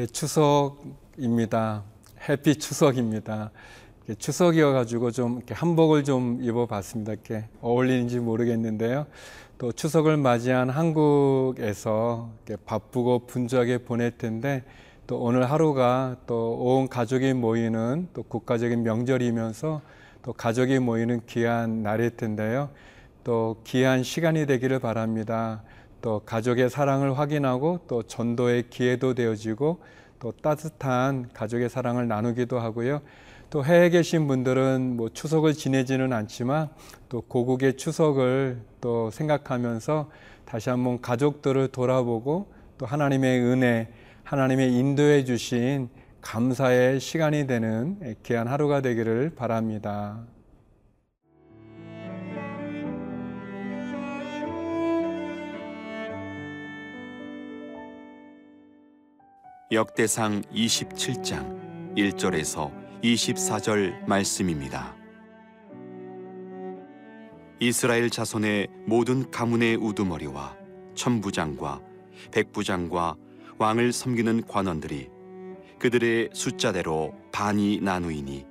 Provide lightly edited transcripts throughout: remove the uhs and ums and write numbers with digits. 예, 추석입니다. 해피 추석입니다. 추석이어가지고 좀 이렇게 한복을 좀 입어봤습니다. 이렇게 어울리는지 모르겠는데요. 또 추석을 맞이한 한국에서 이렇게 바쁘고 분주하게 보낼 텐데 또 오늘 하루가 또 온 가족이 모이는 또 국가적인 명절이면서 또 가족이 모이는 귀한 날일 텐데요. 또 귀한 시간이 되기를 바랍니다. 또 가족의 사랑을 확인하고 또 전도의 기회도 되어지고 또 따뜻한 가족의 사랑을 나누기도 하고요. 또 해외에 계신 분들은 뭐 추석을 지내지는 않지만 또 고국의 추석을 또 생각하면서 다시 한번 가족들을 돌아보고 또 하나님의 은혜, 하나님의 인도해 주신 감사의 시간이 되는 귀한 하루가 되기를 바랍니다. 역대상 27장 1절에서 24절 말씀입니다. 이스라엘 자손의 모든 가문의 우두머리와 천부장과 백부장과 왕을 섬기는 관원들이 그들의 숫자대로 반이 나누이니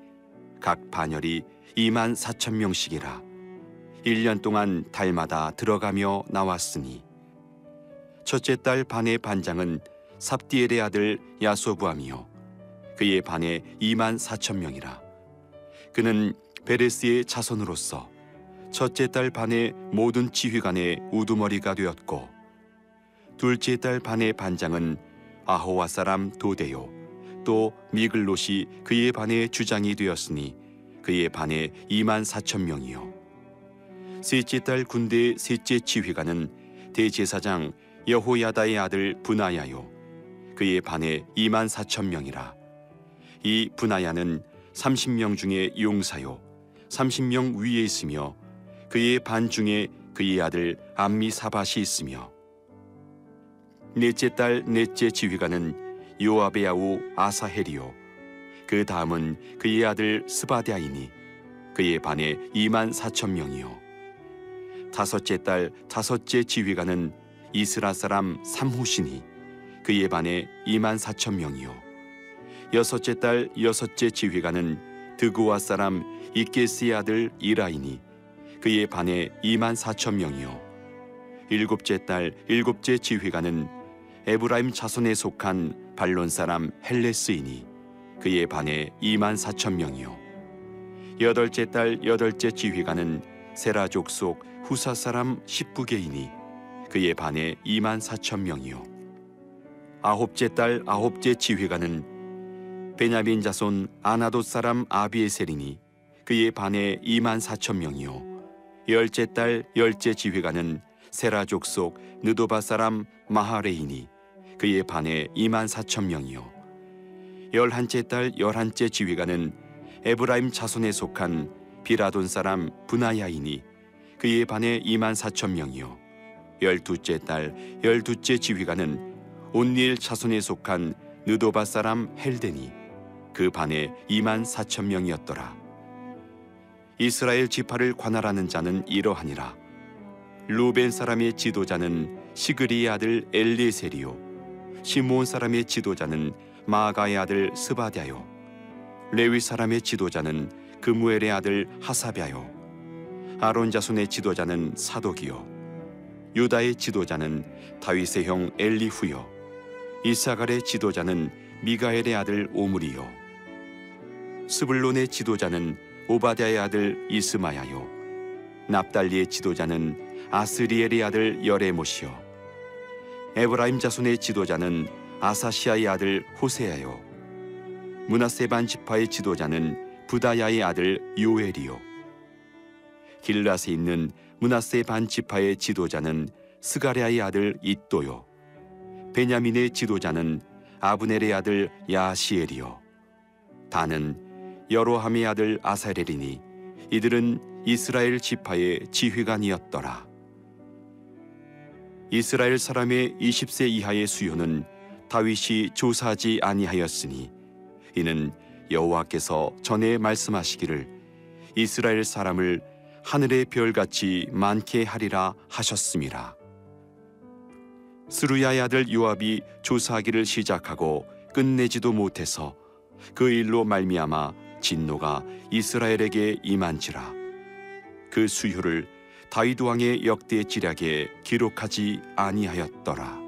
각 반열이 24,000명씩이라 1년 동안 달마다 들어가며 나왔으니 첫째 달 반의 반장은 삽디엘의 아들 야소부함이요 그의 반에 24,000명이라 그는 베레스의 자손으로서 첫째 달 반의 모든 지휘관의 우두머리가 되었고 둘째 달 반의 반장은 아호와 사람 도데요 또 미글롯이 그의 반의 주장이 되었으니 그의 반에 24,000명이요 셋째 달 군대의 셋째 지휘관은 대제사장 여호야다의 아들 분하야요 그의 반에 24,000명이라 이 분하야는 30명 중에 용사요 30명 위에 있으며 그의 반 중에 그의 아들 암미사밧이 있으며 넷째 달 넷째 지휘관은 요압의 아우 아사헬이요 그 다음은 그의 아들 스바디아이니 그의 반에 24,000명이요 다섯째 달 다섯째 지휘관은 이스라 사람 삼후시니 그의 반에 24,000명이요 여섯째 달 여섯째 지휘관은 드구아 사람 이케스의 아들 이라이니 그의 반에 24,000명이요 일곱째 달 일곱째 지휘관은 에브라임 자손에 속한 발론 사람 헬레스이니 그의 반에 24,000명이요 여덟째 달 여덟째 지휘관은 세라족 속 후사 사람 십부개이니 그의 반에 24,000명이요 아홉째 달 아홉째 지휘관은 베냐민 자손 아나돗 사람 아비에셀이니 그의 반에 24,000명이요 열째 달 열째 지휘관은 세라족 속 느도바 사람 마하레이니 그의 반에 24,000명이요 열한째 달 열한째 지휘관은 에브라임 자손에 속한 비라돈 사람 분하야이니 그의 반에 24,000명이요 열두째 달 열두째 지휘관은 온니엘 자손에 속한 느도바 사람 헬데니 그 반에 24,000명이었더라 이스라엘 지파를 관할하는 자는 이러하니라 루벤 사람의 지도자는 시그리의 아들 엘리에셀이요 시므온 사람의 지도자는 마아가의 아들 스바디아요 레위 사람의 지도자는 그무엘의 아들 하사비아요 아론 자손의 지도자는 사독이요 유다의 지도자는 다윗의 형 엘리후요 이사갈의 지도자는 미가엘의 아들 오므리요 스불론의 지도자는 오바댜의 아들 이스마야요 납달리의 지도자는 아스리엘의 아들 여레못이요 에브라임 자손의 지도자는 아사시아의 아들 호세야요 므낫세 반 지파의 지도자는 부다야의 아들 요엘이요 길앗에 있는 므낫세 반 지파의 지도자는 스가랴의 아들 잇도요 베냐민의 지도자는 아브넬의 아들 야시엘이요 단은 여로함의 아들 아사렐이니 이들은 이스라엘 지파의 지휘관이었더라 이스라엘 사람의 20세 이하의 수요는 다윗이 조사하지 아니하였으니 이는 여호와께서 전에 말씀하시기를 이스라엘 사람을 하늘의 별같이 많게 하리라 하셨습니다. 스루야의 아들 요압이 조사하기를 시작하고 끝내지도 못해서 그 일로 말미암아 진노가 이스라엘에게 임한지라. 그 수효를 다윗 왕의 역대 지략에 기록하지 아니하였더라.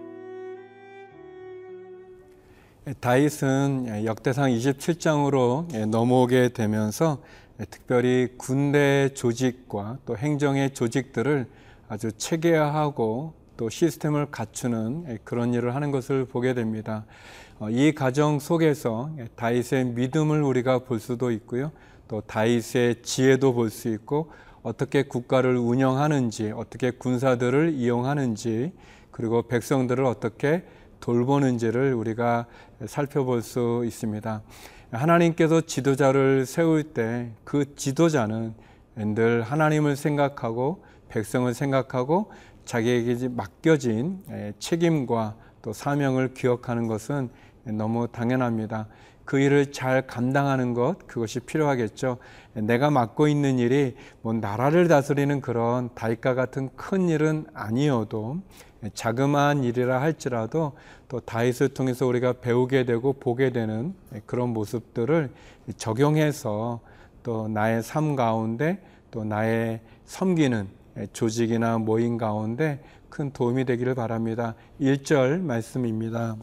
다윗은 역대상 27장으로 넘어오게 되면서 특별히 군대 조직과 또 행정의 조직들을 아주 체계화하고 또 시스템을 갖추는 그런 일을 하는 것을 보게 됩니다. 이 과정 속에서 다윗의 믿음을 우리가 볼 수도 있고요. 또 다윗의 지혜도 볼 수 있고, 어떻게 국가를 운영하는지, 어떻게 군사들을 이용하는지, 그리고 백성들을 어떻게 돌보는지를 우리가 살펴볼 수 있습니다. 하나님께서 지도자를 세울 때 그 지도자는 늘 하나님을 생각하고 백성을 생각하고 자기에게 맡겨진 책임과 또 사명을 기억하는 것은 너무 당연합니다. 그 일을 잘 감당하는 것, 그것이 필요하겠죠. 내가 맡고 있는 일이 뭐 나라를 다스리는 그런 다윗과 같은 큰 일은 아니어도 자그마한 일이라 할지라도 또 다윗을 통해서 우리가 배우게 되고 보게 되는 그런 모습들을 적용해서 또 나의 삶 가운데, 또 나의 섬기는 조직이나 모임 가운데 큰 도움이 되기를 바랍니다. 1절 말씀입니다.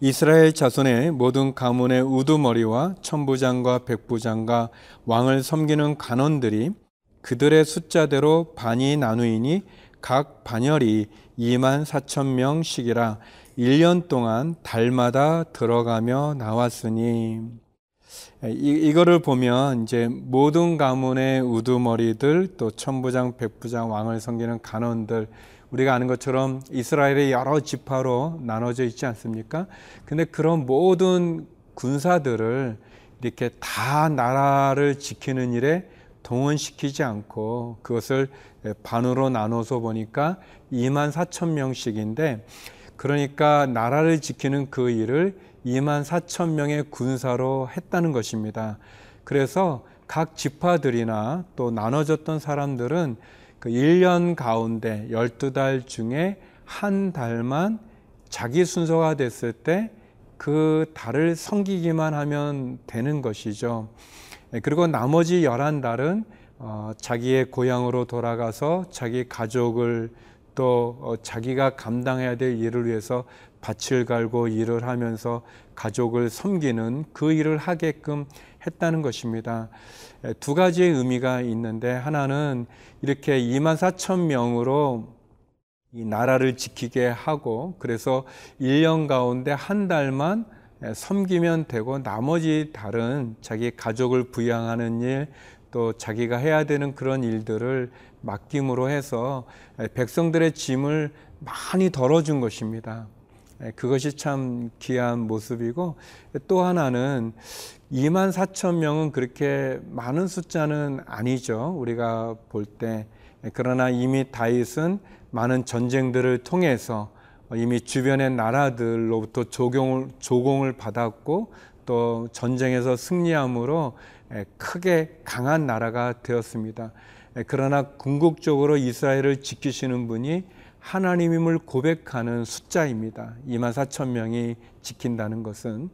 이스라엘 자손의 모든 가문의 우두머리와 천부장과 백부장과 왕을 섬기는 간원들이 그들의 숫자대로 반이 나누이니 각 반열이 24,000명씩이라 1년 동안 달마다 들어가며 나왔으니, 이거를 보면 이제 모든 가문의 우두머리들, 또 천부장, 백부장, 왕을 섬기는 간원들, 우리가 아는 것처럼 이스라엘의 여러 지파로 나눠져 있지 않습니까? 근데 그런 모든 군사들을 이렇게 다 나라를 지키는 일에 동원시키지 않고 그것을 반으로 나눠서 보니까 24,000명씩인데, 그러니까 나라를 지키는 그 일을 24,000명의 군사로 했다는 것입니다. 그래서 각 지파들이나 또 나눠졌던 사람들은 그 1년 가운데 12달 중에 한 달만 자기 순서가 됐을 때 그 달을 섬기기만 하면 되는 것이죠. 그리고 나머지 11달은 자기의 고향으로 돌아가서 자기 가족을, 또 자기가 감당해야 될 일을 위해서 밭을 갈고 일을 하면서 가족을 섬기는 그 일을 하게끔 했다는 것입니다. 두 가지의 의미가 있는데, 하나는 이렇게 24,000명으로 이 나라를 지키게 하고, 그래서 1년 가운데 한 달만 섬기면 되고 나머지 다른 자기 가족을 부양하는 일, 또 자기가 해야 되는 그런 일들을 맡김으로 해서 백성들의 짐을 많이 덜어준 것입니다. 그것이 참 귀한 모습이고, 또 하나는 24,000명은 그렇게 많은 숫자는 아니죠, 우리가 볼 때. 그러나 이미 다윗은 많은 전쟁들을 통해서 이미 주변의 나라들로부터 조공을 받았고, 또 전쟁에서 승리함으로 크게 강한 나라가 되었습니다. 그러나 궁극적으로 이스라엘을 지키시는 분이 하나님임을 고백하는 숫자입니다. 24,000명이 지킨다는 것은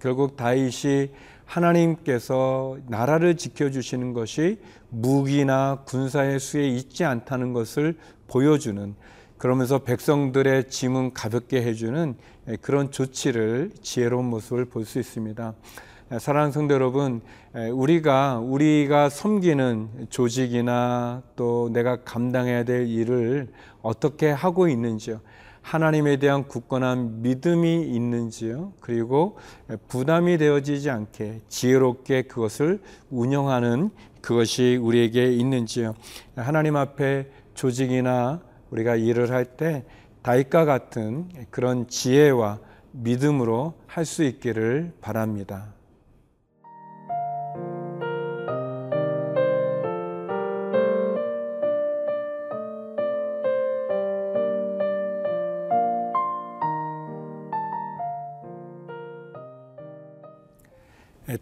결국 다윗이 하나님께서 나라를 지켜주시는 것이 무기나 군사의 수에 있지 않다는 것을 보여주는, 그러면서 백성들의 짐은 가볍게 해주는 그런 조치를, 지혜로운 모습을 볼 수 있습니다. 사랑하는 성도 여러분, 우리가 섬기는 조직이나 또 내가 감당해야 될 일을 어떻게 하고 있는지요, 하나님에 대한 굳건한 믿음이 있는지요, 그리고 부담이 되어지지 않게 지혜롭게 그것을 운영하는 그것이 우리에게 있는지요. 하나님 앞에 조직이나 우리가 일을 할 때 다윗과 같은 그런 지혜와 믿음으로 할 수 있기를 바랍니다.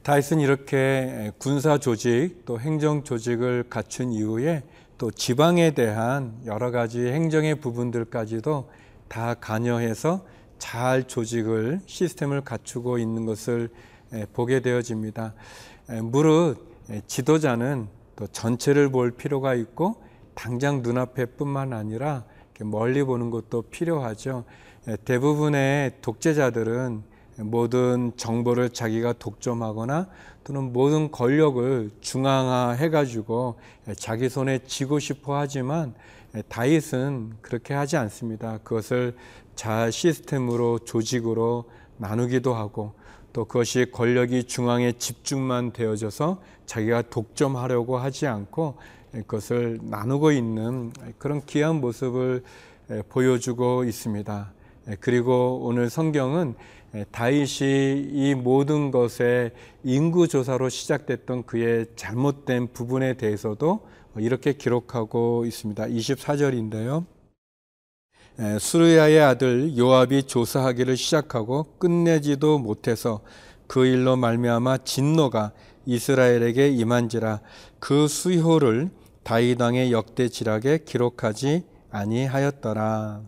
다윗은 이렇게 군사 조직, 또 행정 조직을 갖춘 이후에 또 지방에 대한 여러 가지 행정의 부분들까지도 다 관여해서 잘 조직을, 시스템을 갖추고 있는 것을 보게 되어집니다. 무릇 지도자는 또 전체를 볼 필요가 있고 당장 눈앞에 뿐만 아니라 멀리 보는 것도 필요하죠. 대부분의 독재자들은 모든 정보를 자기가 독점하거나 또는 모든 권력을 중앙화해가지고 자기 손에 쥐고 싶어 하지만 다윗은 그렇게 하지 않습니다. 그것을 잘 시스템으로, 조직으로 나누기도 하고 또 그것이 권력이 중앙에 집중만 되어져서 자기가 독점하려고 하지 않고 그것을 나누고 있는 그런 귀한 모습을 보여주고 있습니다. 그리고 오늘 성경은 다윗이 이 모든 것의 인구조사로 시작됐던 그의 잘못된 부분에 대해서도 이렇게 기록하고 있습니다. 24절인데요. 수르야의 아들 요압이 조사하기를 시작하고 끝내지도 못해서 그 일로 말미암아 진노가 이스라엘에게 임한지라 그 수효를 다윗 왕의 역대 지략에 기록하지 아니하였더라.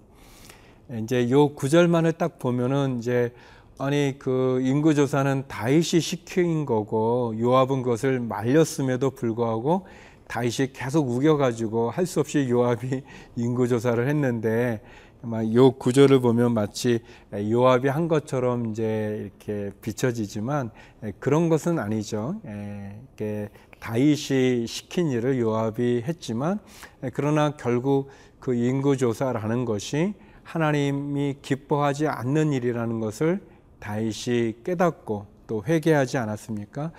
이제 요 구절만을 딱 보면은 이제 아니 그 인구 조사는 다윗이 시킨 거고 요압은 그것을 말렸음에도 불구하고 다윗이 계속 우겨가지고 할 수 없이 요압이 인구 조사를 했는데 아마 요 구절을 보면 마치 요압이 한 것처럼 이제 이렇게 비춰지지만 그런 것은 아니죠. 이렇게 다윗이 시킨 일을 요압이 했지만 그러나 결국 그 인구 조사라는 것이 하나님이 기뻐하지 않는 일이라는 것을 다윗이 깨닫고 또 회개하지 않았습니까?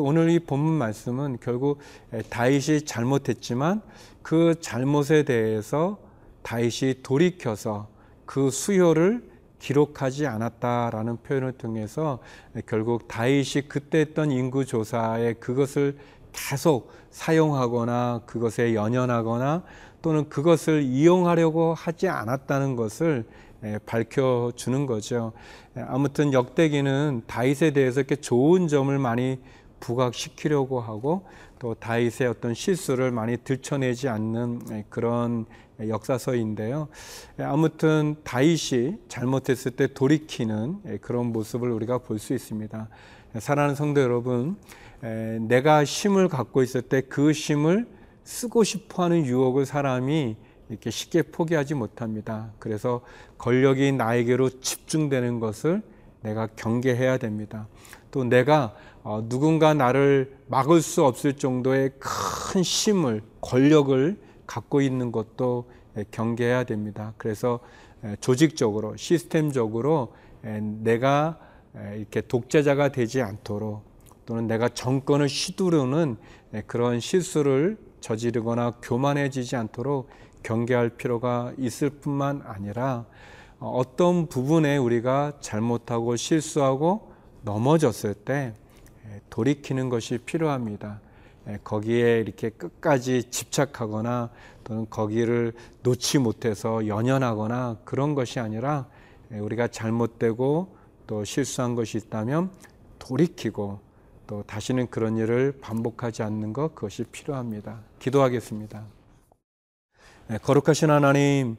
오늘 이 본문 말씀은 결국 다윗이 잘못했지만 그 잘못에 대해서 다윗이 돌이켜서 그 수효를 기록하지 않았다라는 표현을 통해서 결국 다윗이 그때 했던 인구조사에 그것을 계속 사용하거나 그것에 연연하거나 또는 그것을 이용하려고 하지 않았다는 것을 밝혀주는 거죠. 아무튼 역대기는 다윗에 대해서 이렇게 좋은 점을 많이 부각시키려고 하고 또 다윗의 어떤 실수를 많이 들춰내지 않는 그런 역사서인데요. 아무튼 다윗이 잘못했을 때 돌이키는 그런 모습을 우리가 볼 수 있습니다. 사랑하는 성도 여러분, 내가 힘을 갖고 있을 때 그 힘을 쓰고 싶어하는 유혹을 사람이 이렇게 쉽게 포기하지 못합니다. 그래서 권력이 나에게로 집중되는 것을 내가 경계해야 됩니다. 또 내가 누군가 나를 막을 수 없을 정도의 큰 힘을, 권력을 갖고 있는 것도 경계해야 됩니다. 그래서 조직적으로, 시스템적으로 내가 이렇게 독재자가 되지 않도록 또는 내가 정권을 휘두르는 그런 실수를 저지르거나 교만해지지 않도록 경계할 필요가 있을 뿐만 아니라 어떤 부분에 우리가 잘못하고 실수하고 넘어졌을 때 돌이키는 것이 필요합니다. 거기에 이렇게 끝까지 집착하거나 또는 거기를 놓지 못해서 연연하거나 그런 것이 아니라 우리가 잘못되고 또 실수한 것이 있다면 돌이키고 또 다시는 그런 일을 반복하지 않는 것, 그것이 필요합니다. 기도하겠습니다. 거룩하신 하나님,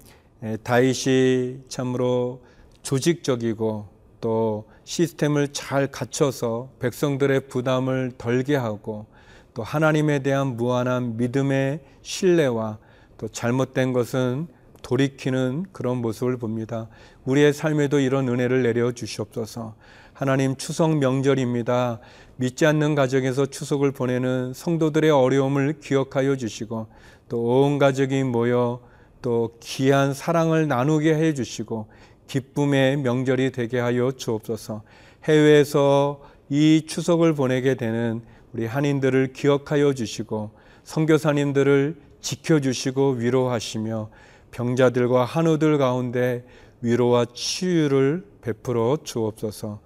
다윗이 참으로 조직적이고 또 시스템을 잘 갖춰서 백성들의 부담을 덜게 하고 또 하나님에 대한 무한한 믿음의 신뢰와 또 잘못된 것은 돌이키는 그런 모습을 봅니다. 우리의 삶에도 이런 은혜를 내려 주시옵소서. 하나님, 추석 명절입니다. 믿지 않는 가정에서 추석을 보내는 성도들의 어려움을 기억하여 주시고 또 온 가족이 모여 또 귀한 사랑을 나누게 해 주시고 기쁨의 명절이 되게 하여 주옵소서. 해외에서 이 추석을 보내게 되는 우리 한인들을 기억하여 주시고 선교사님들을 지켜주시고 위로하시며 병자들과 한우들 가운데 위로와 치유를 베풀어 주옵소서.